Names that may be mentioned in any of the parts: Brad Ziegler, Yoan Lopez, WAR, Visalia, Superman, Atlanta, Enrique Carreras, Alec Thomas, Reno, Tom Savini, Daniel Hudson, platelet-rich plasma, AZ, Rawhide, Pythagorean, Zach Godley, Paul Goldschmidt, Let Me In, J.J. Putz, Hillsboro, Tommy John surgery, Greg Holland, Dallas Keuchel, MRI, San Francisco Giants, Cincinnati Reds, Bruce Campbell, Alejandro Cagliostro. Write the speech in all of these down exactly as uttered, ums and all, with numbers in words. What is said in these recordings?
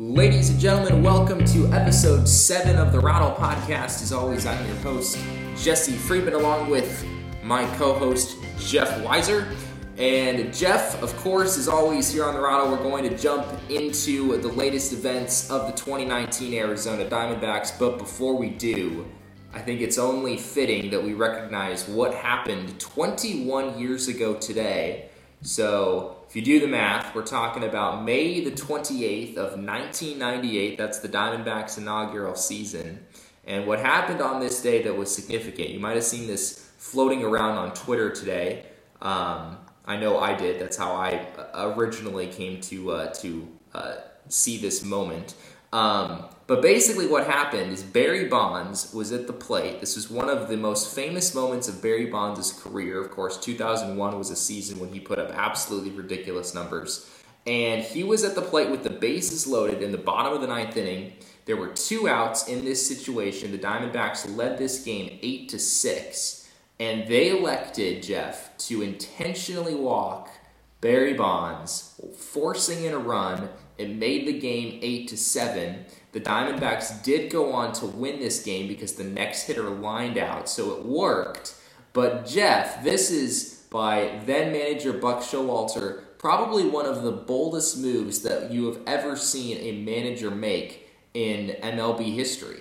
Ladies and gentlemen, welcome to episode seven of the Rattle Podcast. As always, I'm your host, Jesse Friedman, along with my co-host, Jeff Weiser. And Jeff, of course, as always, here on the Rattle, we're going to jump into the latest events of the twenty nineteen Arizona Diamondbacks. But before we do, I think it's only fitting that we recognize what happened twenty-one years ago today. So if you do the math, we're talking about May the twenty-eighth of nineteen ninety-eight. That's the Diamondbacks' inaugural season. And what happened on this day that was significant, you might have seen this floating around on Twitter today. Um, I know I did. That's how I originally came to uh, to uh, see this moment. Um, but basically what happened is Barry Bonds was at the plate. This was one of the most famous moments of Barry Bonds' career. Of course, two thousand one was a season when he put up absolutely ridiculous numbers. And he was at the plate with the bases loaded in the bottom of the ninth inning. There were two outs in this situation. The Diamondbacks led this game eight to six. And they elected, Jeff, to intentionally walk Barry Bonds, forcing in a run. It made the game eight to seven. The Diamondbacks did go on to win this game because the next hitter lined out, so it worked. But Jeff, this is, by then-manager Buck Showalter, probably one of the boldest moves that you have ever seen a manager make in M L B history.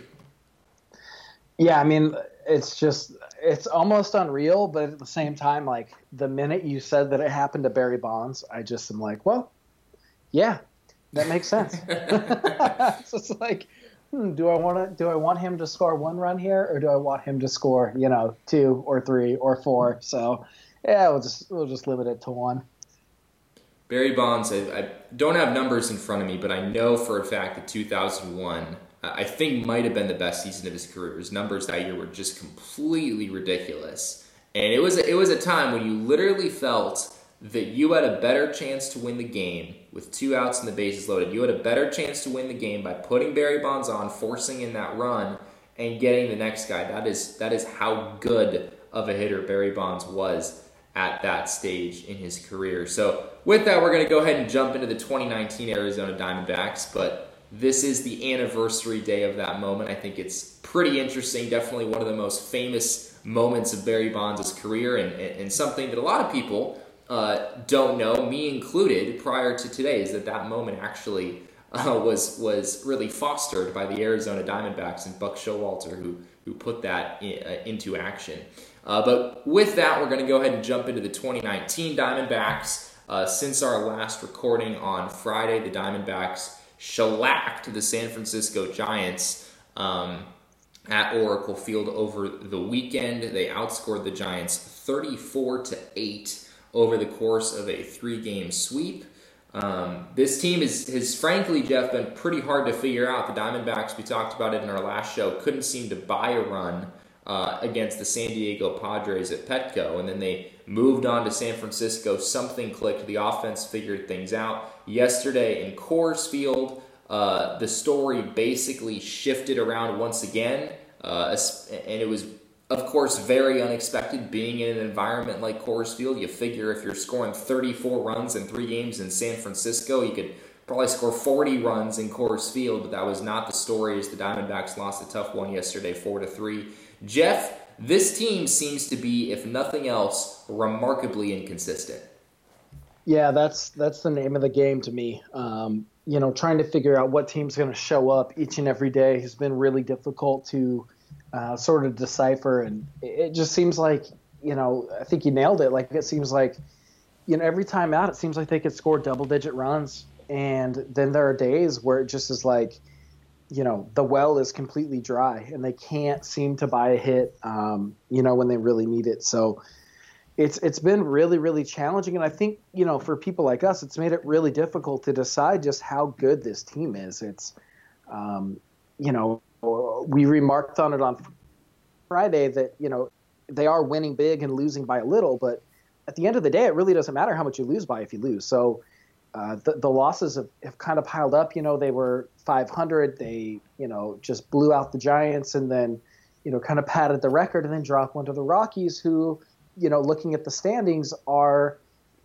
Yeah, I mean, it's just, it's almost unreal, but at the same time, like, the minute you said that it happened to Barry Bonds, I just am like, well, yeah. That makes sense. It's just like, hmm, do I want to? Do I want him to score one run here, or do I want him to score, you know, two or three or four? So, yeah, we'll just we'll just limit it to one. Barry Bonds, I, I don't have numbers in front of me, but I know for a fact that two thousand one, I think, might have been the best season of his career. His numbers that year were just completely ridiculous, and it was it was a time when you literally felt that you had a better chance to win the game with two outs and the bases loaded. You had a better chance to win the game by putting Barry Bonds on, forcing in that run, and getting the next guy. That is that is how good of a hitter Barry Bonds was at that stage in his career. So with that, we're going to go ahead and jump into the twenty nineteen Arizona Diamondbacks, but this is the anniversary day of that moment. I think it's pretty interesting, definitely one of the most famous moments of Barry Bonds' career, and, and, and something that a lot of people Uh, don't know, me included, prior to today, is that that moment actually uh, was was really fostered by the Arizona Diamondbacks and Buck Showalter, who who put that in, uh, into action. Uh, but with that, we're going to go ahead and jump into the twenty nineteen Diamondbacks. Uh, since our last recording on Friday, the Diamondbacks shellacked the San Francisco Giants um, at Oracle Field over the weekend. They outscored the Giants thirty-four to eight. Over the course of a three-game sweep. Um, this team is, has, frankly, Jeff, been pretty hard to figure out. The Diamondbacks, we talked about it in our last show, couldn't seem to buy a run uh, against the San Diego Padres at Petco, and then they moved on to San Francisco. Something clicked. The offense figured things out. Yesterday in Coors Field, uh, the story basically shifted around once again, uh, and it was, of course, very unexpected. Being in an environment like Coors Field, you figure if you're scoring thirty-four runs in three games in San Francisco, you could probably score forty runs in Coors Field, but that was not the story, as the Diamondbacks lost a tough one yesterday, four to three. Jeff, this team seems to be, if nothing else, remarkably inconsistent. Yeah, that's that's the name of the game to me. Um, you know, trying to figure out what team's going to show up each and every day has been really difficult to Uh, sort of decipher, and it just seems like, you know, I think you nailed it. Like, it seems like, you know, every time out, it seems like they could score double-digit runs, and then there are days where it just is like, you know, the well is completely dry, and they can't seem to buy a hit, um, you know, when they really need it. So it's it's been really, really challenging, and I think, you know, for people like us, it's made it really difficult to decide just how good this team is. It's, um, you know, we remarked on it on Friday that, you know, they are winning big and losing by a little, but at the end of the day, it really doesn't matter how much you lose by if you lose. So uh, the, the losses have, have kind of piled up. You know, they were five hundred. They, you know, just blew out the Giants and then, you know, kind of padded the record and then dropped one to the Rockies, who, you know, looking at the standings are,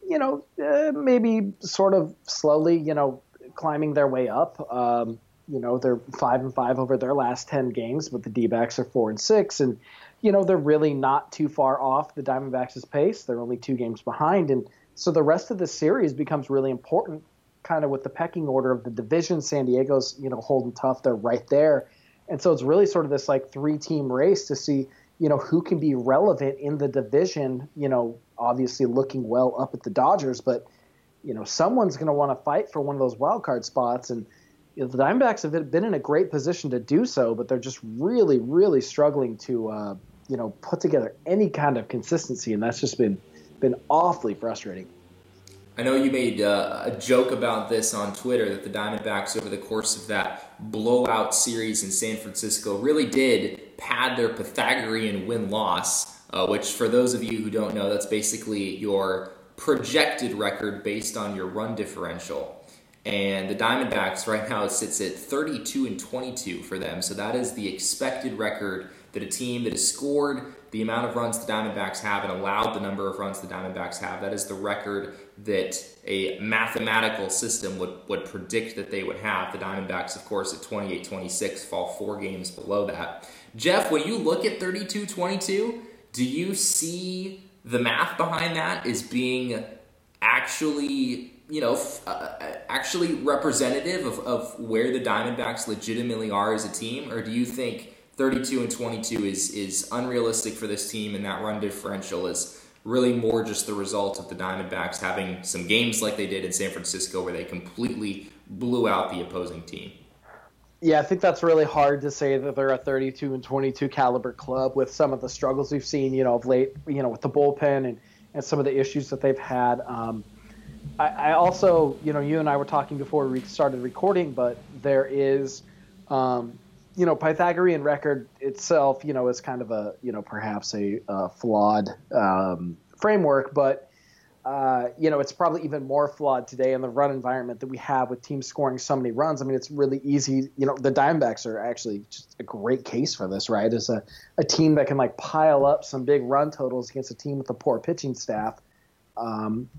you know, uh, maybe sort of slowly, you know, climbing their way up. Um, you know, they're five and five over their last ten games, but the D-backs are four and six. And, you know, they're really not too far off the Diamondbacks' pace. They're only two games behind. And so the rest of the series becomes really important, kind of with the pecking order of the division. San Diego's, you know, holding tough. They're right there. And so it's really sort of this like three-team race to see, you know, who can be relevant in the division, you know, obviously looking well up at the Dodgers, but, you know, someone's going to want to fight for one of those wild card spots. And you know, the Diamondbacks have been in a great position to do so, but they're just really, really struggling to, uh, you know, put together any kind of consistency. And that's just been, been awfully frustrating. I know you made uh, a joke about this on Twitter, that the Diamondbacks over the course of that blowout series in San Francisco really did pad their Pythagorean win-loss, uh, which for those of you who don't know, that's basically your projected record based on your run differential. And the Diamondbacks right now sits at thirty-two and twenty-two for them, so that is the expected record that a team that has scored the amount of runs the Diamondbacks have and allowed the number of runs the Diamondbacks have. That is the record that a mathematical system would, would predict that they would have. The Diamondbacks, of course, at twenty-eight twenty-six, fall four games below that. Jeff, when you look at thirty-two twenty-two, do you see the math behind that as being actually, you know, uh, actually representative of, of where the Diamondbacks legitimately are as a team? Or do you think thirty-two and twenty-two is is unrealistic for this team, and that run differential is really more just the result of the Diamondbacks having some games like they did in San Francisco where they completely blew out the opposing team? Yeah, I think that's really hard to say that they're a thirty-two and twenty-two caliber club with some of the struggles we've seen, you know, of late, you know, with the bullpen and, and some of the issues that they've had. Um, I, I also, you know, you and I were talking before we started recording, but there is um, – you know, Pythagorean record itself, you know, is kind of a, you know, perhaps a, a flawed um, framework, but, uh, you know, it's probably even more flawed today in the run environment that we have with teams scoring so many runs. I mean, it's really easy. You know, the Diamondbacks are actually just a great case for this, right? As a, a team that can like pile up some big run totals against a team with a poor pitching staff. Um,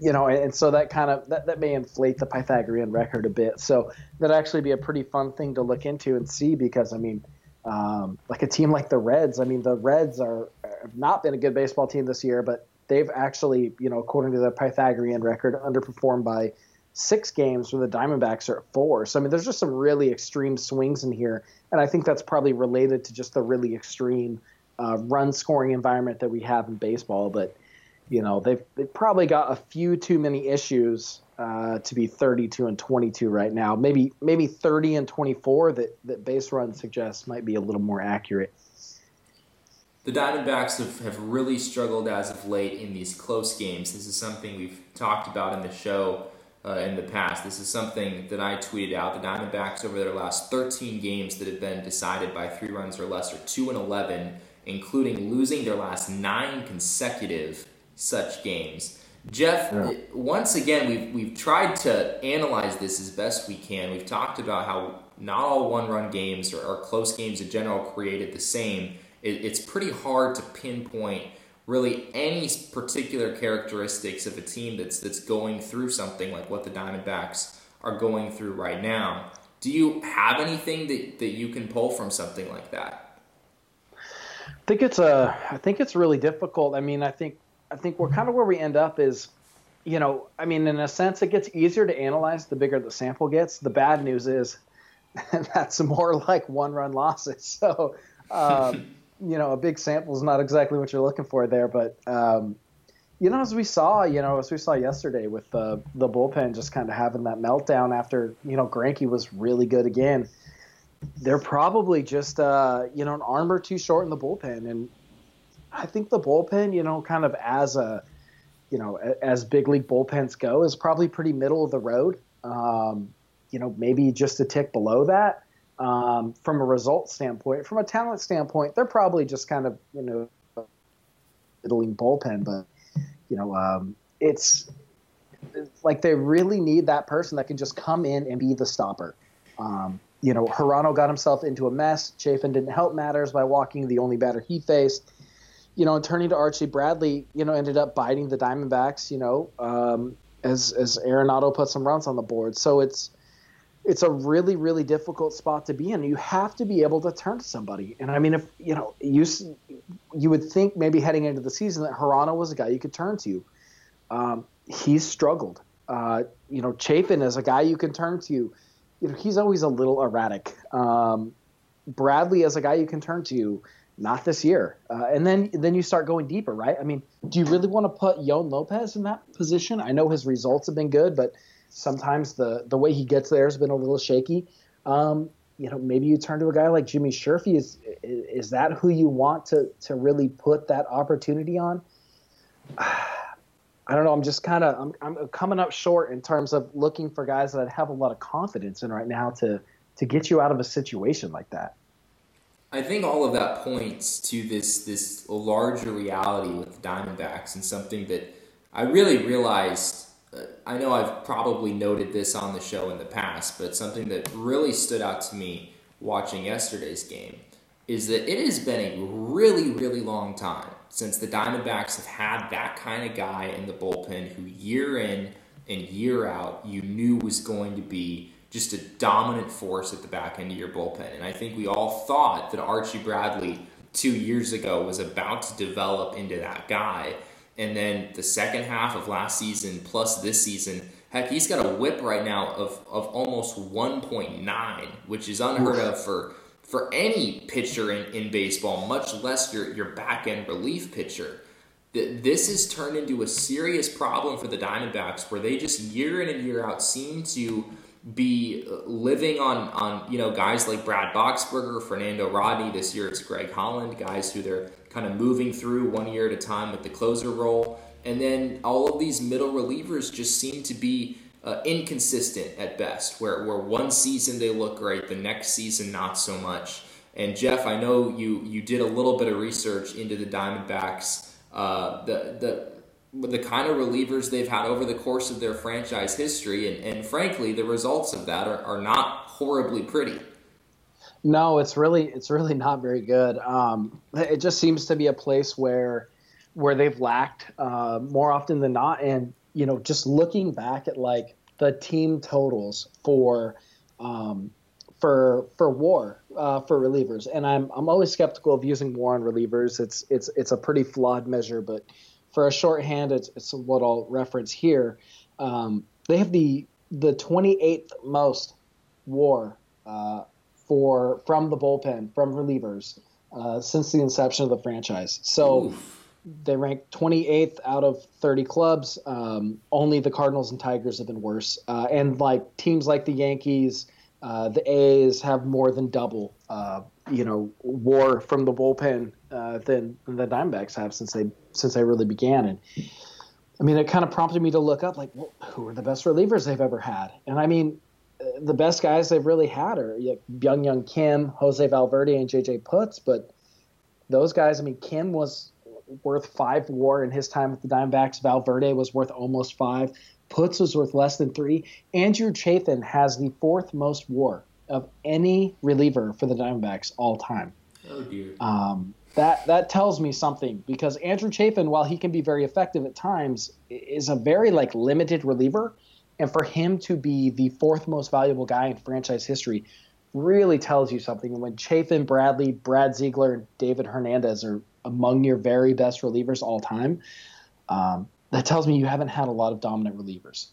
You know, and so that kind of that, that may inflate the Pythagorean record a bit. So that'd actually be a pretty fun thing to look into and see, because I mean, um, like a team like the Reds, I mean, the Reds are have not been a good baseball team this year, but they've actually, you know, according to the Pythagorean record, underperformed by six games where the Diamondbacks are at four. So I mean, there's just some really extreme swings in here, and I think that's probably related to just the really extreme uh, run scoring environment that we have in baseball, but. You know, they've, they've probably got a few too many issues uh, to be thirty-two and twenty-two right now. Maybe maybe thirty and twenty-four that, that base run suggests might be a little more accurate. The Diamondbacks have, have really struggled as of late in these close games. This is something we've talked about in the show uh, in the past. This is something that I tweeted out. The Diamondbacks over their last thirteen games that have been decided by three runs or less are two and eleven, including losing their last nine consecutive such games. Jeff, yeah. Once again, we've we've tried to analyze this as best we can. We've talked about how not all one-run games or, or close games in general created the same. It, it's pretty hard to pinpoint really any particular characteristics of a team that's that's going through something like what the Diamondbacks are going through right now. Do you have anything that, that you can pull from something like that? I think it's a. I think it's really difficult. I mean, I think. I think we're kind of where we end up is, you know, I mean, in a sense, it gets easier to analyze the bigger the sample gets. The bad news is that's more like one-run losses. So, um, you know, a big sample is not exactly what you're looking for there. But, um, you know, as we saw, you know, as we saw yesterday with the, the bullpen just kind of having that meltdown after, you know, Greinke was really good again, they're probably just, uh, you know, an arm or two short in the bullpen. And I think the bullpen, you know, kind of as a, you know, as big league bullpens go, is probably pretty middle of the road. Um, you know, maybe just a tick below that um, from a result standpoint. From a talent standpoint, they're probably just kind of, you know, middling bullpen. But, you know, um, it's, it's like they really need that person that can just come in and be the stopper. Um, you know, Hirano got himself into a mess. Chafin didn't help matters by walking the only batter he faced. You know, and turning to Archie Bradley, you know, ended up biting the Diamondbacks, you know, um, as as Arenado put some runs on the board. So it's it's a really, really difficult spot to be in. You have to be able to turn to somebody. And I mean, if you know, you you would think maybe heading into the season that Hirano was a guy you could turn to. Um, he's struggled. Uh, you know, Chapin is a guy you can turn to. You know, he's always a little erratic. Um, Bradley is a guy you can turn to. Not this year. Uh, and then then you start going deeper, right? I mean, do you really want to put Yoan Lopez in that position? I know his results have been good, but sometimes the, the way he gets there has been a little shaky. Um, you know, maybe you turn to a guy like Jimmy Scherfy. Is is that who you want to to really put that opportunity on? I don't know. I'm just kind of I'm, I'm coming up short in terms of looking for guys that I'd have a lot of confidence in right now to to get you out of a situation like that. I think all of that points to this this larger reality with the Diamondbacks, and something that I really realized, uh, I know I've probably noted this on the show in the past, but something that really stood out to me watching yesterday's game is that it has been a really, really long time since the Diamondbacks have had that kind of guy in the bullpen who year in and year out you knew was going to be just a dominant force at the back end of your bullpen. And I think we all thought that Archie Bradley two years ago was about to develop into that guy. And then the second half of last season plus this season, heck, he's got a whip right now of, of almost one point nine, which is unheard of for for any pitcher in, in baseball, much less your, your back end relief pitcher. This has turned into a serious problem for the Diamondbacks, where they just year in and year out seem to be living on, on you know, guys like Brad Boxberger, Fernando Rodney. This year it's Greg Holland, guys who they're kind of moving through one year at a time with the closer role. And then all of these middle relievers just seem to be uh, inconsistent at best, where, where one season they look great, the next season not so much. And Jeff, I know you you did a little bit of research into the Diamondbacks, uh, the the the kind of relievers they've had over the course of their franchise history. And, and frankly, the results of that are, are not horribly pretty. No, it's really, it's really not very good. Um, it just seems to be a place where, where they've lacked uh, more often than not. And, you know, just looking back at like the team totals for, um, for, for war, uh, for relievers. And I'm, I'm always skeptical of using war on relievers. It's, it's, it's a pretty flawed measure, but for a shorthand, it's, it's what I'll reference here. Um, they have the the twenty-eighth most war uh, for from the bullpen, from relievers, uh, since the inception of the franchise. So Oof. They rank twenty-eighth out of thirty clubs. Um, only the Cardinals and Tigers have been worse. Uh, and like teams like the Yankees, uh, the A's have more than double uh, you know, war from the bullpen uh, than the Diamondbacks have since they since they really began. And I mean, it kind of prompted me to look up like, well, who are the best relievers they've ever had? And I mean, the best guys they've really had are like Byung Young Kim, Jose Valverde, and J J Putz. But those guys, I mean, Kim was worth five war in his time with the Diamondbacks. Valverde was worth almost five. Putz was worth less than three. Andrew Chatham has the fourth most war of any reliever for the Diamondbacks all time. Oh dear. Um, That that tells me something, because Andrew Chafin, while he can be very effective at times, is a very like limited reliever, and for him to be the fourth most valuable guy in franchise history really tells you something. And when Chafin, Bradley, Brad Ziegler, and David Hernandez are among your very best relievers all time, um, that tells me you haven't had a lot of dominant relievers.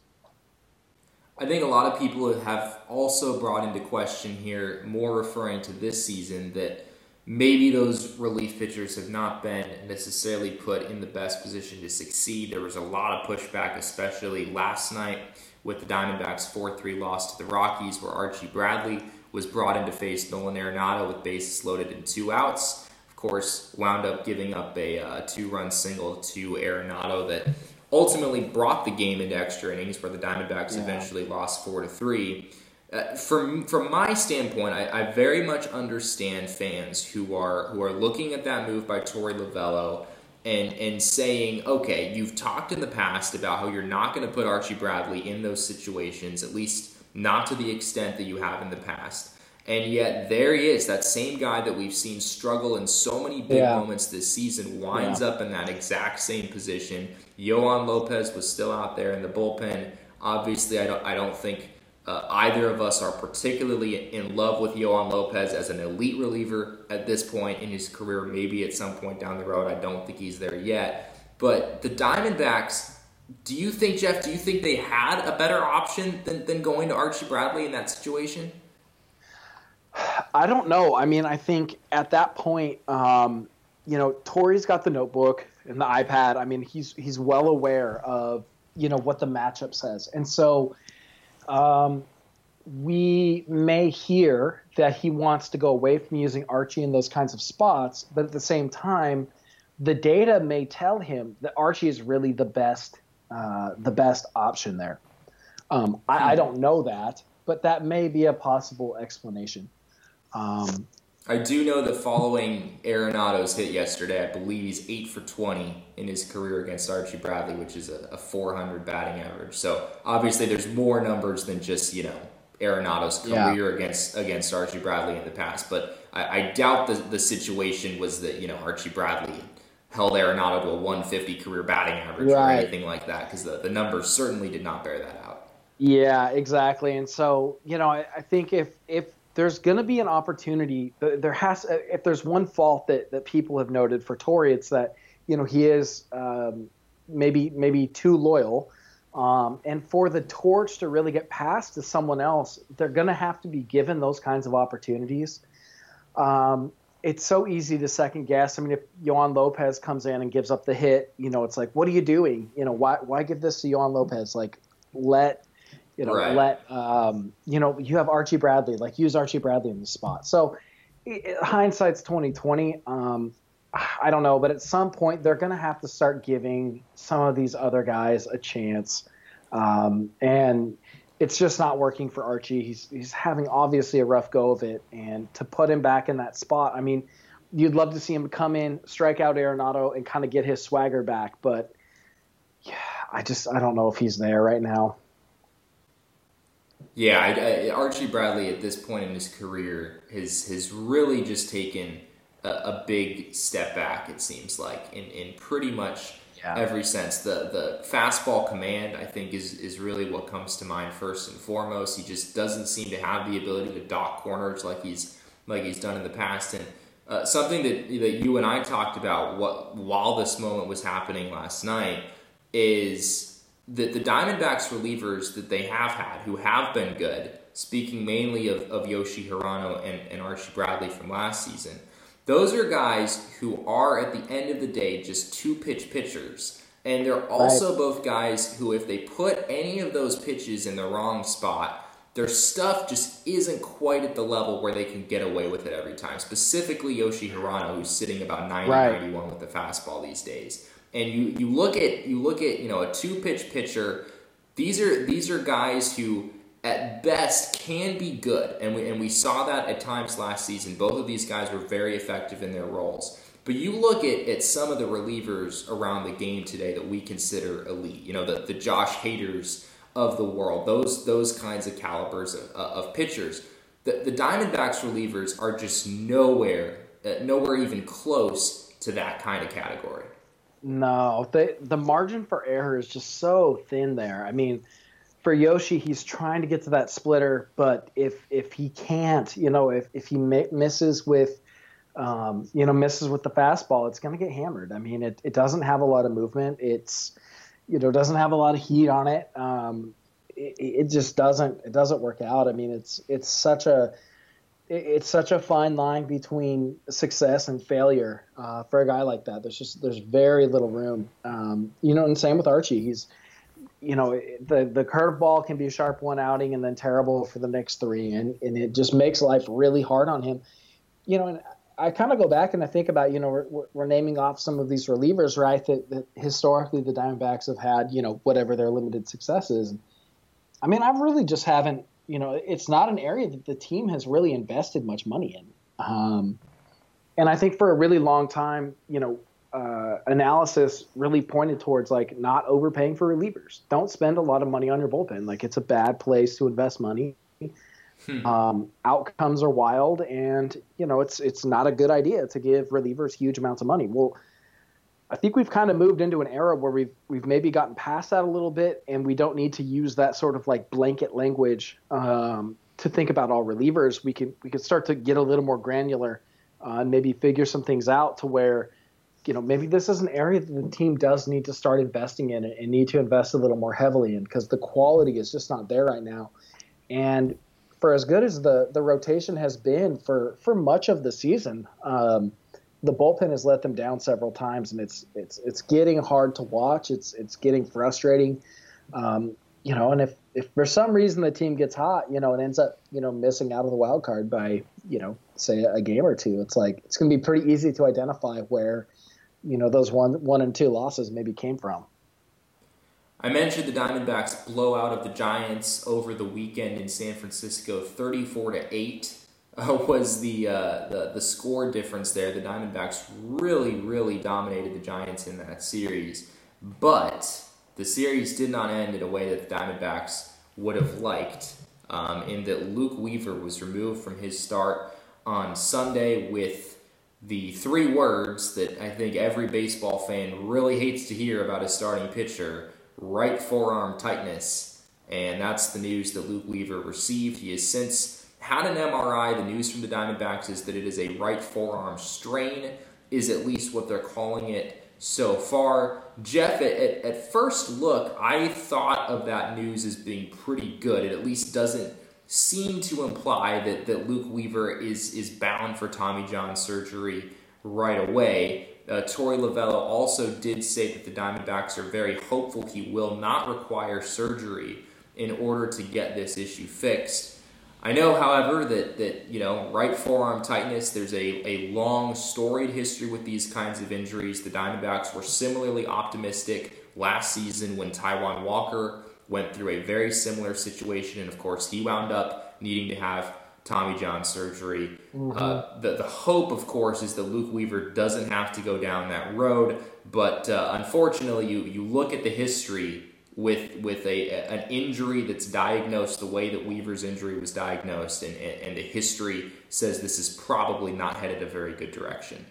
I think a lot of people have also brought into question here, more referring to this season, that maybe those relief pitchers have not been necessarily put in the best position to succeed. There was a lot of pushback, especially last night with the Diamondbacks' four three loss to the Rockies, where Archie Bradley was brought in to face Nolan Arenado with bases loaded and two outs. Of course, wound up giving up a uh, two-run single to Arenado that ultimately brought the game into extra innings, where the Diamondbacks yeah. eventually lost four to three. Uh, from from my standpoint, I, I very much understand fans who are who are looking at that move by Torey Lovullo and and saying, okay, you've talked in the past about how you're not going to put Archie Bradley in those situations, at least not to the extent that you have in the past. And yet there he is, that same guy that we've seen struggle in so many big yeah. moments this season winds yeah. up in that exact same position. Yoan Lopez was still out there in the bullpen. Obviously, I don't, I don't think uh, either of us are particularly in love with Yoan Lopez as an elite reliever at this point in his career. Maybe at some point down the road, I don't think he's there yet. But the Diamondbacks, do you think, Jeff, do you think they had a better option than, than going to Archie Bradley in that situation? I don't know. I mean, I think at that point, um, you know, Torrey's got the notebook and the iPad. I mean, he's he's well aware of, you know, what the matchup says. And so um, we may hear that he wants to go away from using Archie in those kinds of spots. But at the same time, the data may tell him that Archie is really the best uh, the best option there. Um, I, I don't know that, but that may be a possible explanation. Um, I do know that following Arenado's hit yesterday, I believe he's eight for twenty in his career against Archie Bradley, which is a, a four hundred batting average. So obviously there's more numbers than just, you know, Arenado's career yeah. against against Archie Bradley in the past. But I, I doubt the, the situation was that, you know, Archie Bradley held Arenado to a one fifty career batting average right. or anything like that, because the, the numbers certainly did not bear that out. Yeah, exactly. And so, you know, I, I think if if there's going to be an opportunity. There has, if there's one fault that, that people have noted for Torrey, it's that, you know, he is um, maybe maybe too loyal. Um, and for the torch to really get passed to someone else, they're going to have to be given those kinds of opportunities. Um, it's so easy to second guess. I mean, if Yoan Lopez comes in and gives up the hit, you know, it's like, what are you doing? You know, why why give this to Yoan Lopez? Like, let. You know, right. let um, you know, you have Archie Bradley, like use Archie Bradley in the spot. So it, hindsight's twenty twenty. Um, I don't know, but at some point they're going to have to start giving some of these other guys a chance. Um, and it's just not working for Archie. He's he's having obviously a rough go of it, and to put him back in that spot, I mean, you'd love to see him come in, strike out Arenado, and kind of get his swagger back. But yeah, I just I don't know if he's there right now. Yeah, I, I, Archie Bradley at this point in his career has has really just taken a, a big step back, it seems like, in, in pretty much yeah. every sense. The the fastball command, I think, is, is really what comes to mind first and foremost. He just doesn't seem to have the ability to dock corners like he's like he's done in the past. And uh, something that, that you and I talked about what, while this moment was happening last night is... The, the Diamondbacks relievers that they have had, who have been good, speaking mainly of, of Yoshi Hirano and, and Archie Bradley from last season, those are guys who are, at the end of the day, just two-pitch pitchers. And they're also right. both guys who, if they put any of those pitches in the wrong spot, their stuff just isn't quite at the level where they can get away with it every time. Specifically Yoshi Hirano, who's sitting about ninety, right. ninety-one with the fastball these days. And you, you look at you look at you know a two pitch pitcher. These are these are guys who at best can be good, and we and we saw that at times last season. Both of these guys were very effective in their roles. But you look at, at some of the relievers around the game today that we consider elite. You know the, the Josh Haders of the world. Those those kinds of calibers of, of pitchers. The the Diamondbacks relievers are just nowhere nowhere even close to that kind of category. No, the the margin for error is just so thin there. I mean, for Yoshi, he's trying to get to that splitter, but if if he can't, you know, if if he misses with, um, you know, misses with the fastball, it's going to get hammered. I mean, it, it doesn't have a lot of movement. It's, you know, doesn't have a lot of heat on it. Um, it, it just doesn't it doesn't work out. I mean, it's it's such a It's such a fine line between success and failure uh, for a guy like that. There's just there's very little room, um, you know. And same with Archie. He's, you know, the the curveball can be sharp one outing and then terrible for the next three, and, and it just makes life really hard on him, you know. And I kind of go back and I think about, you know, we're, we're naming off some of these relievers, right? That, that historically the Diamondbacks have had, you know, whatever their limited success is. I mean, I really just haven't. You know, it's not an area that the team has really invested much money in. Um, and I think for a really long time, you know, uh, analysis really pointed towards, like, not overpaying for relievers. Don't spend a lot of money on your bullpen. Like, it's a bad place to invest money. Hmm. Um, outcomes are wild, and you know it's it's not a good idea to give relievers huge amounts of money. Well, I think we've kind of moved into an era where we've we've maybe gotten past that a little bit, and we don't need to use that sort of like blanket language um, to think about all relievers. We can we can start to get a little more granular uh, and maybe figure some things out to where, you know, maybe this is an area that the team does need to start investing in and need to invest a little more heavily in, because the quality is just not there right now. And for as good as the the rotation has been for for much of the season, um, the bullpen has let them down several times, and it's it's it's getting hard to watch. It's it's getting frustrating, um, you know. And if if for some reason the team gets hot, you know, and ends up you know missing out of the wild card by you know say a game or two, it's like it's going to be pretty easy to identify where you know those one one and two losses maybe came from. I mentioned the Diamondbacks' blowout of the Giants over the weekend in San Francisco, thirty-four to eight uh, was the, uh, the the score difference there. The Diamondbacks really, really dominated the Giants in that series. But the series did not end in a way that the Diamondbacks would have liked, um, in that Luke Weaver was removed from his start on Sunday with the three words that I think every baseball fan really hates to hear about a starting pitcher: right forearm tightness. And that's the news that Luke Weaver received. He has since had an M R I. The news from the Diamondbacks is that it is a right forearm strain, is at least what they're calling it so far. Jeff, at, at first look, I thought of that news as being pretty good. It at least doesn't seem to imply that, that Luke Weaver is, is bound for Tommy John surgery right away. Uh, Torey Lovullo also did say that the Diamondbacks are very hopeful he will not require surgery in order to get this issue fixed. I know, however, that, that you know, right forearm tightness, there's a, a long storied history with these kinds of injuries. The Diamondbacks were similarly optimistic last season when Taijuan Walker went through a very similar situation, and of course he wound up needing to have Tommy John surgery. Mm-hmm. Uh, the, the hope, of course, is that Luke Weaver doesn't have to go down that road. But uh, unfortunately, you you look at the history with with a, a an injury that's diagnosed the way that Weaver's injury was diagnosed, and, and, and the history says this is probably not headed a very good direction.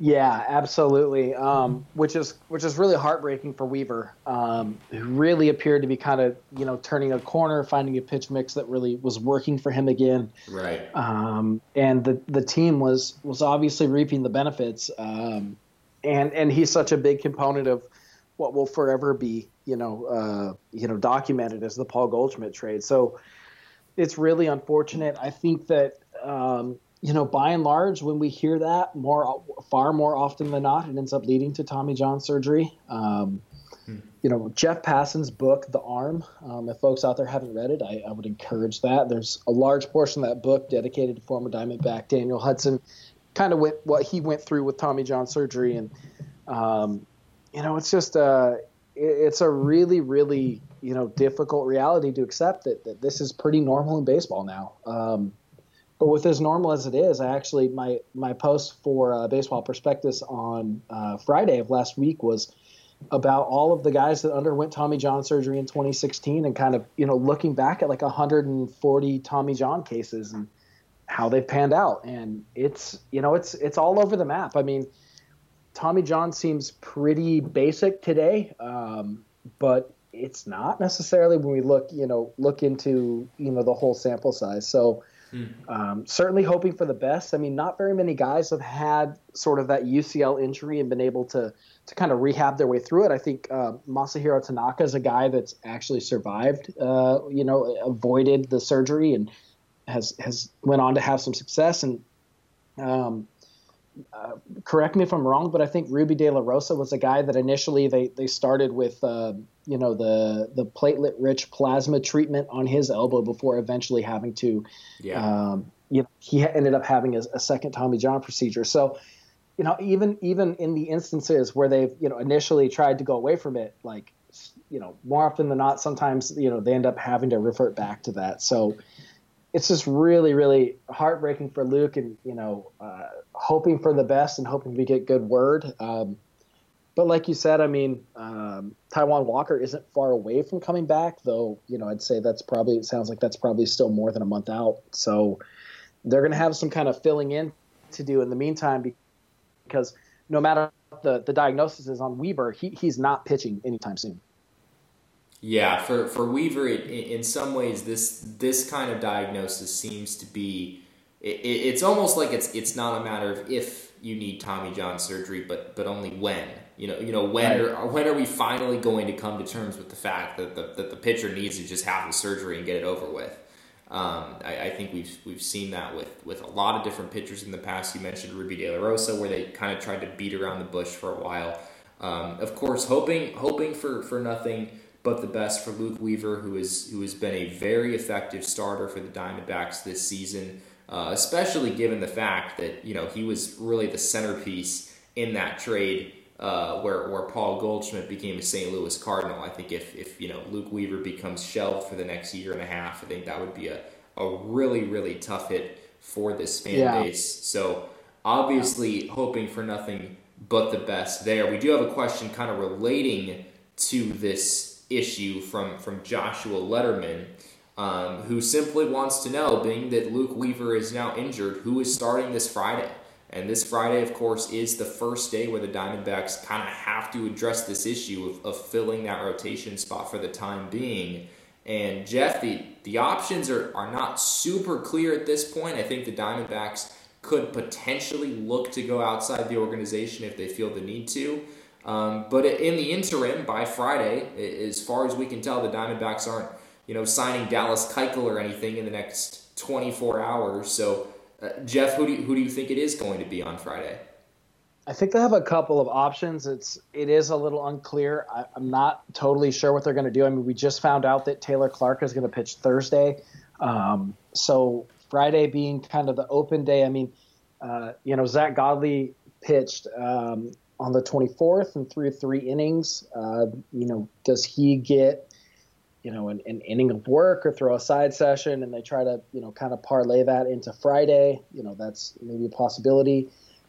Yeah, absolutely. Um, which is which is really heartbreaking for Weaver, um, who really appeared to be kind of you know turning a corner, finding a pitch mix that really was working for him again. Right. Um, and the, the team was was obviously reaping the benefits. Um, and and he's such a big component of what will forever be you know uh, you know documented as the Paul Goldschmidt trade. So it's really unfortunate. I think that. Um, You know, by and large, when we hear that, more far more often than not, it ends up leading to Tommy John surgery. Um, hmm. You know, Jeff Passan's book, The Arm, um, if folks out there haven't read it, I, I would encourage that. There's a large portion of that book dedicated to former Diamondback Daniel Hudson, kind of with what he went through with Tommy John surgery. And, um, you know, it's just uh, it, it's a really, really, you know, difficult reality to accept that, that this is pretty normal in baseball now. Um But with as normal as it is, I actually my my post for uh, Baseball Prospectus on uh, Friday of last week was about all of the guys that underwent Tommy John surgery in twenty sixteen, and kind of you know looking back at like one hundred forty Tommy John cases and how they've panned out. And it's you know it's it's all over the map. I mean, Tommy John seems pretty basic today, um, but it's not necessarily when we look you know look into you know the whole sample size. So. Mm-hmm. Um, certainly hoping for the best. I mean, not very many guys have had sort of that U C L injury and been able to to kind of rehab their way through it. I think uh, Masahiro Tanaka is a guy that's actually survived, uh, you know, avoided the surgery and has has went on to have some success. And um, uh, correct me if I'm wrong, but I think Rubby De La Rosa was a guy that initially they they started with, uh, you know, the the platelet-rich plasma treatment on his elbow before eventually having to, yeah. um, you know, he ended up having a, a second Tommy John procedure. So, you know, even even in the instances where they've, you know, initially tried to go away from it, like, you know, more often than not, sometimes, you know, they end up having to revert back to that. So it's just really, really heartbreaking for Luke, and, you know, uh, hoping for the best and hoping we get good word. Um, But like you said, I mean, um, Taijuan Walker isn't far away from coming back, though, you know, I'd say that's probably, it sounds like that's probably still more than a month out. So they're going to have some kind of filling in to do in the meantime, because no matter what the, the diagnosis is on Weaver, he, he's not pitching anytime soon. Yeah, for, for Weaver, it, in some ways, this this kind of diagnosis seems to be, it, it's almost like it's it's not a matter of if you need Tommy John surgery, but but only when. You know, you know when right. are when are we finally going to come to terms with the fact that the that the pitcher needs to just have the surgery and get it over with? Um, I, I think we've we've seen that with, with a lot of different pitchers in the past. You mentioned Rubby De La Rosa, where they kind of tried to beat around the bush for a while. Um, of course, hoping hoping for, for nothing but the best for Luke Weaver, who is who has been a very effective starter for the Diamondbacks this season, uh, especially given the fact that you know he was really the centerpiece in that trade. Uh, where where Paul Goldschmidt became a Saint Louis Cardinal. I think if, if you know Luke Weaver becomes shelved for the next year and a half, I think that would be a, a really, really tough hit for this fan yeah. base. So obviously hoping for nothing but the best there. We do have a question kind of relating to this issue from, from Joshua Letterman, um, who simply wants to know, being that Luke Weaver is now injured, who is starting this Friday? And this Friday, of course, is the first day where the Diamondbacks kind of have to address this issue of, of filling that rotation spot for the time being. And, Jeff, the, the options are, are not super clear at this point. I think the Diamondbacks could potentially look to go outside the organization if they feel the need to. Um, but in the interim, by Friday, as far as we can tell, the Diamondbacks aren't, you know, signing Dallas Keuchel or anything in the next twenty-four hours. So, Uh, Jeff, who do you, who do you think it is going to be on Friday? I think they have a couple of options. It's it is a little unclear. I, I'm not totally sure what they're going to do. I mean, we just found out that Taylor Clark is going to pitch Thursday, um, so Friday being kind of the open day. I mean, uh, you know, Zach Godley pitched um, on the twenty-fourth and threw three innings. Uh, you know, does he get? you know, an, an inning of work or throw a side session and they try to, you know, kind of parlay that into Friday, you know, that's maybe a possibility.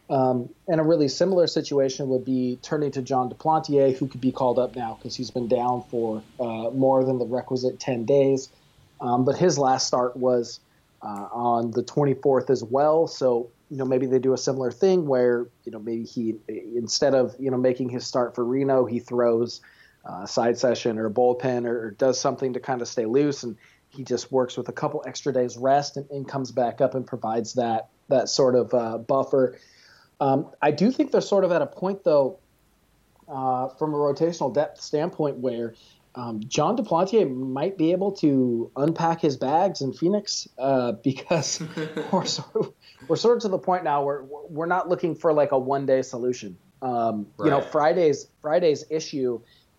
Um, and a really similar situation would be turning to Jon Duplantier, who could be called up now because he's been down for uh, more than the requisite ten days. Um, but his last start was uh, on the twenty-fourth as well. So, you know, maybe they do a similar thing where, you know, maybe he, instead of, you know, making his start for Reno, he throws Uh, side session or a bullpen or, or does something to kind of stay loose, and he just works with a couple extra days rest and, and comes back up and provides that that sort of uh, buffer. Um, I do think they're sort of at a point, though, uh, from a rotational depth standpoint where um, Jon Duplantier might be able to unpack his bags in Phoenix uh, because we're, sort of, we're sort of to the point now where we're not looking for like a one-day solution. Um, right. You know, Friday's Friday's issue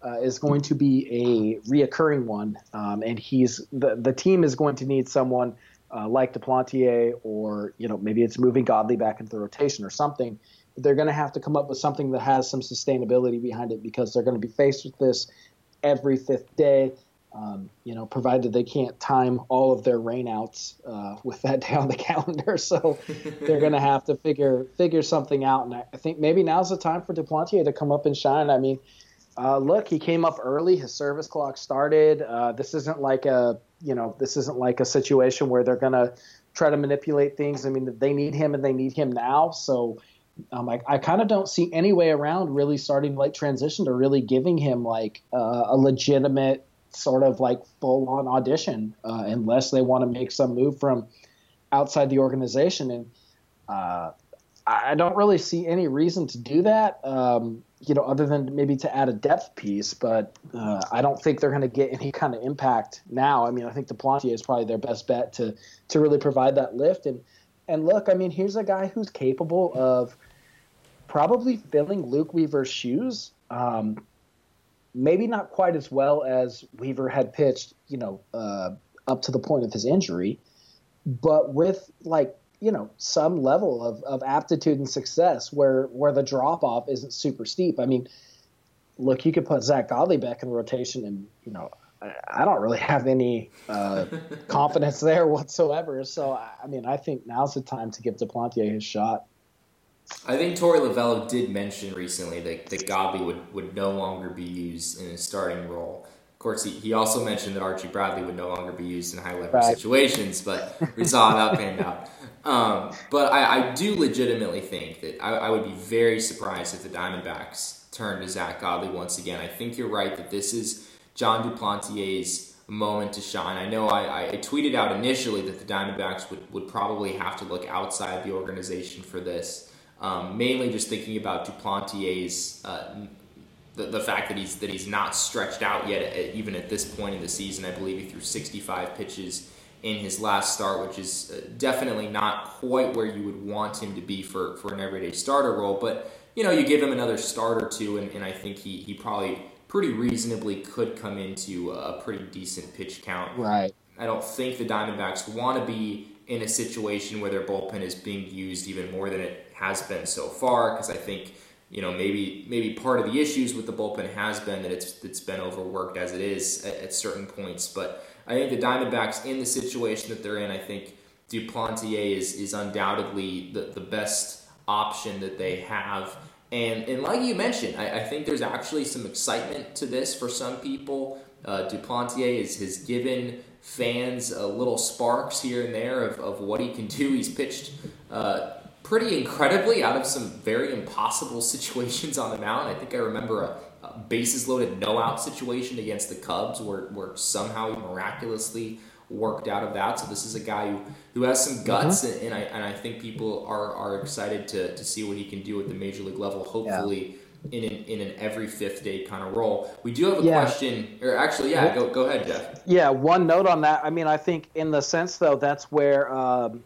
Uh, is going to be a reoccurring one, um, and he's the the team is going to need someone uh, like Duplantier, or you know maybe it's moving Godley back into the rotation or something. But they're going to have to come up with something that has some sustainability behind it because they're going to be faced with this every fifth day. Um, you know, provided they can't time all of their rainouts uh, with that day on the calendar, so they're going to have to figure figure something out. And I, I think maybe now's the time for Duplantier to come up and shine. I mean. Uh, look, he came up early. His service clock started. Uh, this isn't like a, you know, this isn't like a situation where they're gonna try to manipulate things. I mean, they need him and they need him now. So, um, I, I kind of don't see any way around really starting late transition to really giving him like uh, a legitimate sort of like full on audition, uh, unless they want to make some move from outside the organization. And uh, I don't really see any reason to do that. Um, you know, other than maybe to add a depth piece, but uh, I don't think they're going to get any kind of impact now. I mean, I think Duplantier is probably their best bet to to really provide that lift. And, and look, I mean, here's a guy who's capable of probably filling Luke Weaver's shoes, um, maybe not quite as well as Weaver had pitched, you know, uh, up to the point of his injury, but with, like, you know, some level of, of aptitude and success where, where the drop-off isn't super steep. I mean, look, you could put Zach Godley back in rotation and, you know, I, I don't really have any uh, confidence there whatsoever. So, I mean, I think now's the time to give Duplantier his shot. I think Torey Lovullo did mention recently that, that Godley would, would no longer be used in his starting role. Of course, he, he also mentioned that Archie Bradley would no longer be used in high-level right. situations, but we saw it up and up. Um, but I, I do legitimately think that I, I would be very surprised if the Diamondbacks turned to Zach Godley once again. I think you're right that this is Jon Duplantier's moment to shine. I know I, I tweeted out initially that the Diamondbacks would, would probably have to look outside the organization for this. Um, mainly just thinking about Duplantier's uh, the, the fact that he's that he's not stretched out yet, at, even at this point in the season. I believe he threw sixty-five pitches in his last start, which is definitely not quite where you would want him to be for, for an everyday starter role. But you know, you give him another start or two, and, and I think he he probably pretty reasonably could come into a pretty decent pitch count. Right. I don't think the Diamondbacks want to be in a situation where their bullpen is being used even more than it has been so far, because I think, you know, maybe maybe part of the issues with the bullpen has been that it's it's been overworked as it is at, at certain points. But I think the Diamondbacks, in the situation that they're in, I think Duplantier is is undoubtedly the, the best option that they have. And and like you mentioned, I, I think there's actually some excitement to this for some people. Uh, Duplantier is has given fans a little sparks here and there of, of what he can do. He's pitched uh, pretty incredibly out of some very impossible situations on the mound. I think I remember a, a bases-loaded no-out situation against the Cubs where, where somehow he miraculously worked out of that. So this is a guy who, who has some guts, mm-hmm. and, and I and I think people are, are excited to, to see what he can do at the major league level, hopefully. Yeah. In an, in an every fifth day kind of role. We do have a yeah. question, or actually, yeah, go go ahead, Jeff. Yeah, one note on that. I mean, I think in the sense, though, that's where um,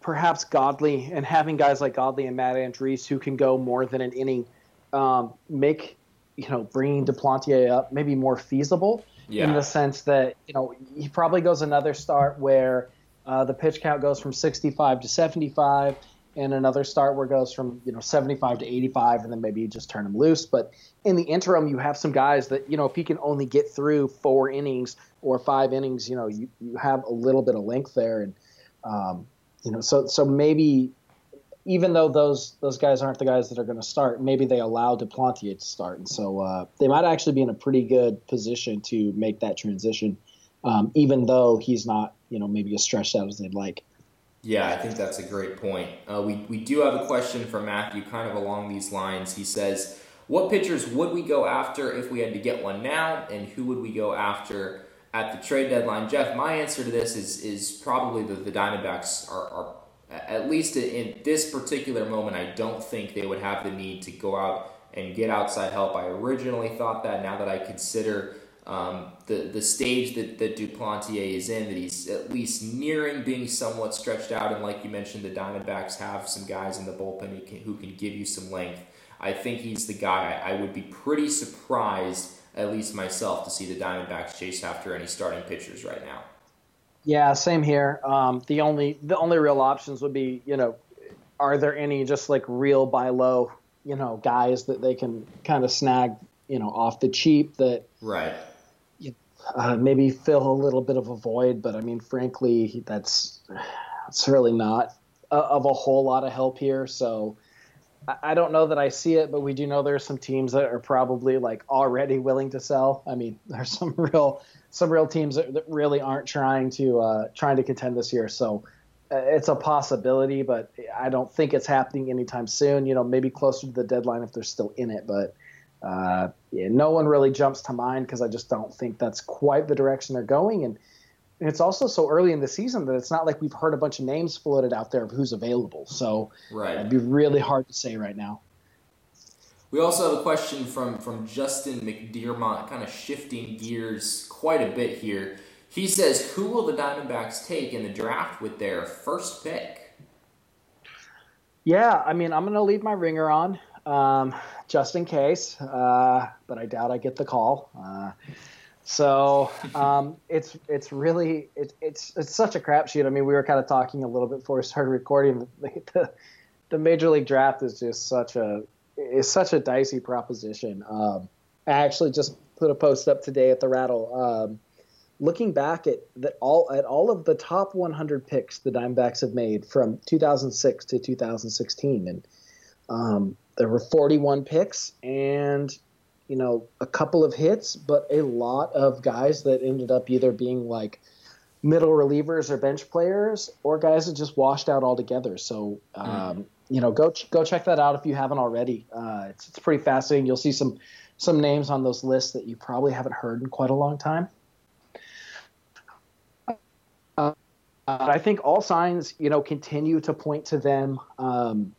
perhaps Godley and having guys like Godley and Matt Andrees who can go more than an inning um, make, you know, bringing Duplantier up maybe more feasible yeah. in the sense that, you know, he probably goes another start where uh, the pitch count goes from sixty-five to seventy-five, and another start where it goes from, you know, seventy-five to eighty-five, and then maybe you just turn him loose. But in the interim, you have some guys that, you know, if he can only get through four innings or five innings, you know, you, you have a little bit of length there. And, um, you know, so so maybe even though those those guys aren't the guys that are going to start, maybe they allow Duplantier to start. And so uh, they might actually be in a pretty good position to make that transition, um, even though he's not, you know, maybe as stretched out as they'd like. Yeah, I think that's a great point. Uh, we, we do have a question from Matthew kind of along these lines. He says, what pitchers would we go after if we had to get one now, and who would we go after at the trade deadline? Jeff, my answer to this is is probably that the Diamondbacks are, are, at least in this particular moment, I don't think they would have the need to go out and get outside help. I originally thought that. Now that I consider Um, the, the stage that, that Duplantier is in, that he's at least nearing being somewhat stretched out, and like you mentioned, the Diamondbacks have some guys in the bullpen who can, who can give you some length. I think he's the guy. I would be pretty surprised, at least myself, to see the Diamondbacks chase after any starting pitchers right now. Yeah, same here. Um, the only the only real options would be, you know, are there any just like real buy low, you know, guys that they can kind of snag, you know, off the cheap that right. Uh, maybe fill a little bit of a void, but I mean, frankly, that's it's really not a, of a whole lot of help here. So I, I don't know that I see it, but we do know there are some teams that are probably like already willing to sell. I mean, there's some real some real teams that, that really aren't trying to uh, trying to contend this year. So uh, it's a possibility, but I don't think it's happening anytime soon. You know, maybe closer to the deadline if they're still in it, but. Uh, yeah, no one really jumps to mind because I just don't think that's quite the direction they're going. And, and it's also so early in the season that it's not like we've heard a bunch of names floated out there of who's available. So right. uh, it'd be really hard to say right now. We also have a question from, from Justin McDermott, kind of shifting gears quite a bit here. He says, who will the Diamondbacks take in the draft with their first pick? Yeah, I mean, I'm going to leave my ringer on. Um, just in case, uh, but I doubt I get the call. Uh, so um, it's it's really it, it's it's such a crapshoot. I mean, we were kind of talking a little bit before we started recording. The, the major league draft is just such a is such a dicey proposition. Um, I actually just put a post up today at the Rattle, um, looking back at that all at all of the top one hundred picks the Diamondbacks have made from two thousand six to two thousand sixteen, and Um, there were forty-one picks and, you know, a couple of hits, but a lot of guys that ended up either being like middle relievers or bench players or guys that just washed out altogether. So, um, mm. you know, go, ch- go check that out if you haven't already. Uh, it's, it's pretty fascinating. You'll see some, some names on those lists that you probably haven't heard in quite a long time. Uh, I think all signs, you know, continue to point to them, um,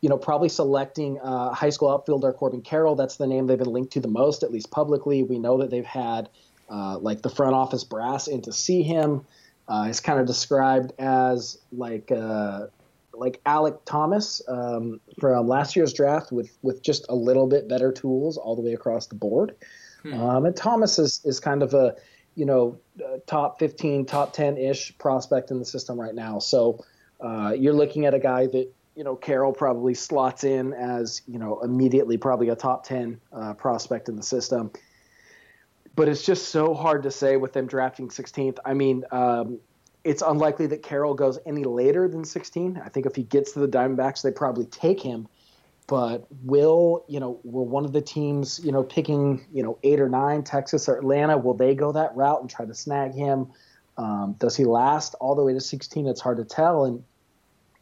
you know, probably selecting uh, high school outfielder Corbin Carroll. That's the name they've been linked to the most, at least publicly. We know that they've had uh, like the front office brass in to see him. Uh, he's kind of described as like uh, like Alec Thomas um, from last year's draft with with just a little bit better tools all the way across the board. Hmm. Um, and Thomas is is kind of a you know, uh, top fifteen, top ten-ish prospect in the system right now. So uh, you're looking at a guy that, you know, Carroll probably slots in as, you know, immediately probably a top ten uh, prospect in the system. But it's just so hard to say with them drafting sixteenth. I mean, um, it's unlikely that Carroll goes any later than sixteen. I think if he gets to the Diamondbacks, they probably take him. But will, you know, will one of the teams, you know, picking, you know, eight or nine, Texas or Atlanta, will they go that route and try to snag him? Um, does he last all the way to sixteen? It's hard to tell. And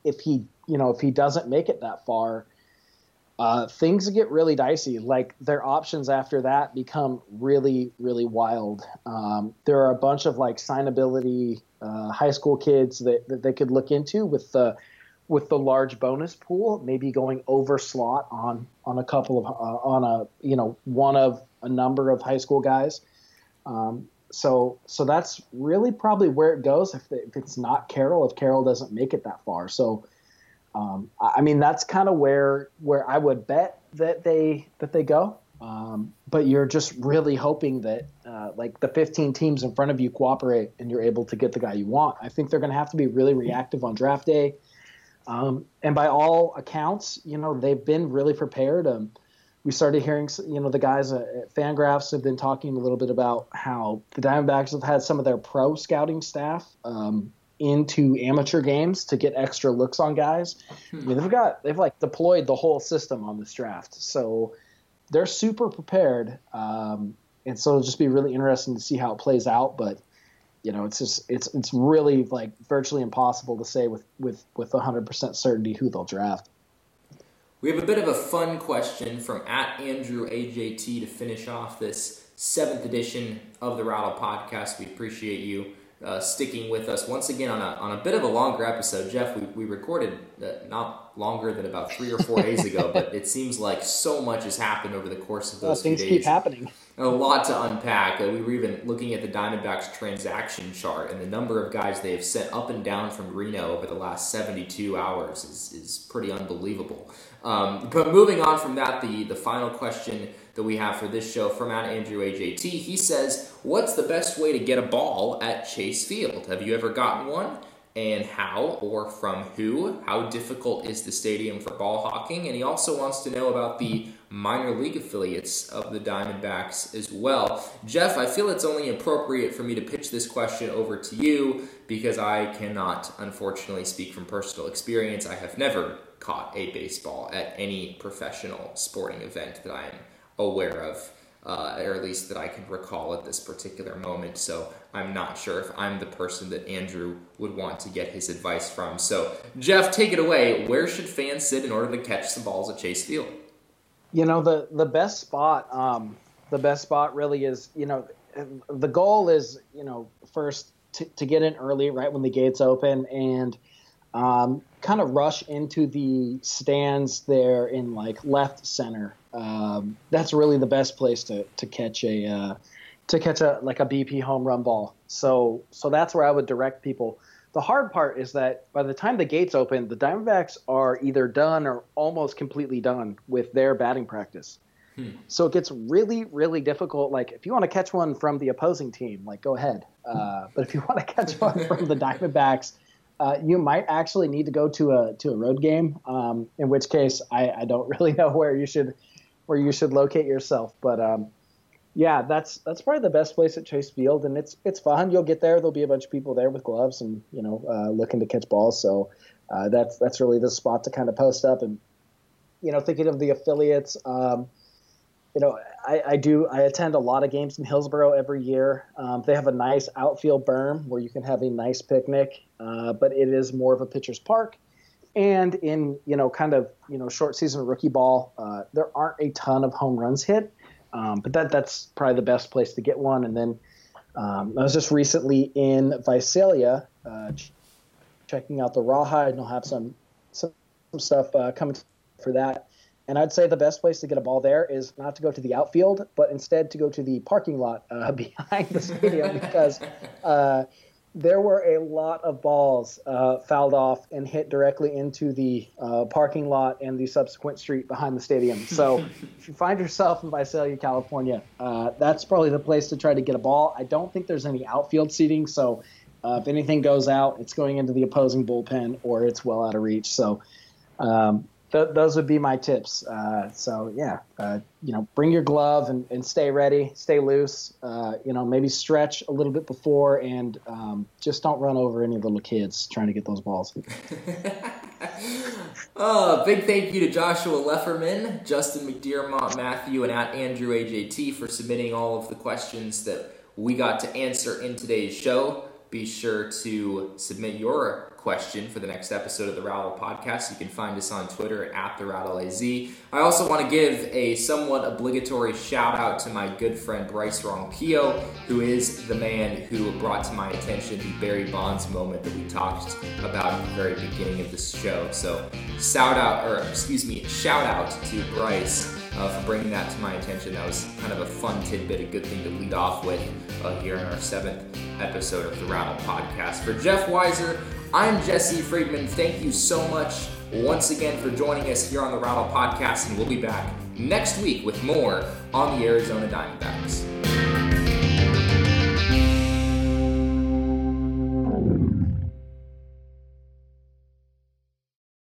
if he, you know, if he doesn't make it that far, uh, things get really dicey. Like their options after that become really, really wild. Um, there are a bunch of like signability uh, high school kids that, that they could look into with the uh, with the large bonus pool, maybe going over slot on, on a couple of, uh, on a, you know, one of a number of high school guys. Um, so, so that's really probably where it goes. If, the, if it's not Carroll, if Carroll doesn't make it that far. So, um, I mean, that's kind of where, where I would bet that they, that they go. Um, but you're just really hoping that, uh, like the fifteen teams in front of you cooperate and you're able to get the guy you want. I think they're going to have to be really reactive on draft day. Um, and by all accounts, you know, they've been really prepared. Um, we started hearing, you know, the guys at FanGraphs have been talking a little bit about how the Diamondbacks have had some of their pro scouting staff um, into amateur games to get extra looks on guys. I mean, they've got, they've like deployed the whole system on this draft. So they're super prepared. Um, and so it'll just be really interesting to see how it plays out. But you know, it's just it's it's really like virtually impossible to say with with with one hundred percent certainty who they'll draft. We have a bit of a fun question from at Andrew A J T to finish off this seventh edition of the Rattle Podcast. We appreciate you uh, sticking with us once again on a on a bit of a longer episode, Jeff. We we recorded uh, not longer than about three or four days ago, but it seems like so much has happened over the course of those oh, things few days. Keep happening. A lot to unpack. Uh, we were even looking at the Diamondbacks transaction chart, and the number of guys they have sent up and down from Reno over the last seventy-two hours is, is pretty unbelievable. Um, but moving on from that, the, the final question that we have for this show from at Andrew A J T, he says, what's the best way to get a ball at Chase Field? Have you ever gotten one? And how or from who? How difficult is the stadium for ball hawking? And he also wants to know about the minor league affiliates of the Diamondbacks as well. Jeff, I feel it's only appropriate for me to pitch this question over to you because I cannot, unfortunately, speak from personal experience. I have never caught a baseball at any professional sporting event that I am aware of. Uh, or at least that I can recall at this particular moment. So I'm not sure if I'm the person that Andrew would want to get his advice from. So Jeff, take it away. Where should fans sit in order to catch some balls at Chase Field? You know, the, the best spot, um, the best spot really is, you know, the goal is, you know, first to, to get in early, right when the gates open and um, kind of rush into the stands there in like left center. Um, that's really the best place to, to catch a, uh, to catch a, like a B P home run ball. So, so that's where I would direct people. The hard part is that by the time the gates open, the Diamondbacks are either done or almost completely done with their batting practice. Hmm. So it gets really, really difficult. Like if you want to catch one from the opposing team, like go ahead. Uh, but if you want to catch one from the Diamondbacks, Uh, you might actually need to go to a to a road game, um, in which case I, I don't really know where you should where you should locate yourself. But um, yeah, that's that's probably the best place at Chase Field, and it's it's fun. You'll get there. There'll be a bunch of people there with gloves and you know uh, looking to catch balls. So uh, that's that's really the spot to kind of post up and you know, thinking of the affiliates, um, you know, I, I do, I attend a lot of games in Hillsboro every year. Um, they have a nice outfield berm where you can have a nice picnic, uh, but it is more of a pitcher's park. And in, you know, kind of, you know, short season rookie ball, uh, there aren't a ton of home runs hit, um, but that that's probably the best place to get one. And then um, I was just recently in Visalia uh, ch- checking out the Rawhide, and I'll have some, some, some stuff uh, coming for that. And I'd say the best place to get a ball there is not to go to the outfield, but instead to go to the parking lot uh, behind the stadium, because uh, there were a lot of balls uh, fouled off and hit directly into the uh, parking lot and the subsequent street behind the stadium. So if you find yourself in Visalia, California, uh, that's probably the place to try to get a ball. I don't think there's any outfield seating, so uh, if anything goes out, it's going into the opposing bullpen or it's well out of reach. So um Th- those would be my tips. Uh, so, yeah, uh, you know, bring your glove and, and stay ready, stay loose, uh, you know, maybe stretch a little bit before, and um, just don't run over any little kids trying to get those balls. Oh, big thank you to Joshua Lefferman, Justin McDermott, Matthew, and at Andrew A J T for submitting all of the questions that we got to answer in today's show. Be sure to submit your question for the next episode of the Rattle Podcast. You can find us on Twitter at the Rattle A Z. I also want to give a somewhat obligatory shout out to my good friend Bryce Ronquillo, who is the man who brought to my attention the Barry Bonds moment that we talked about at the very beginning of this show. So, shout out, or excuse me, shout out to Bryce uh, for bringing that to my attention. That was kind of a fun tidbit, a good thing to lead off with uh, here in our seventh episode of the Rattle Podcast. For Jeff Weiser, I'm Jesse Friedman. Thank you so much once again for joining us here on the Rattle Podcast, and we'll be back next week with more on the Arizona Diamondbacks.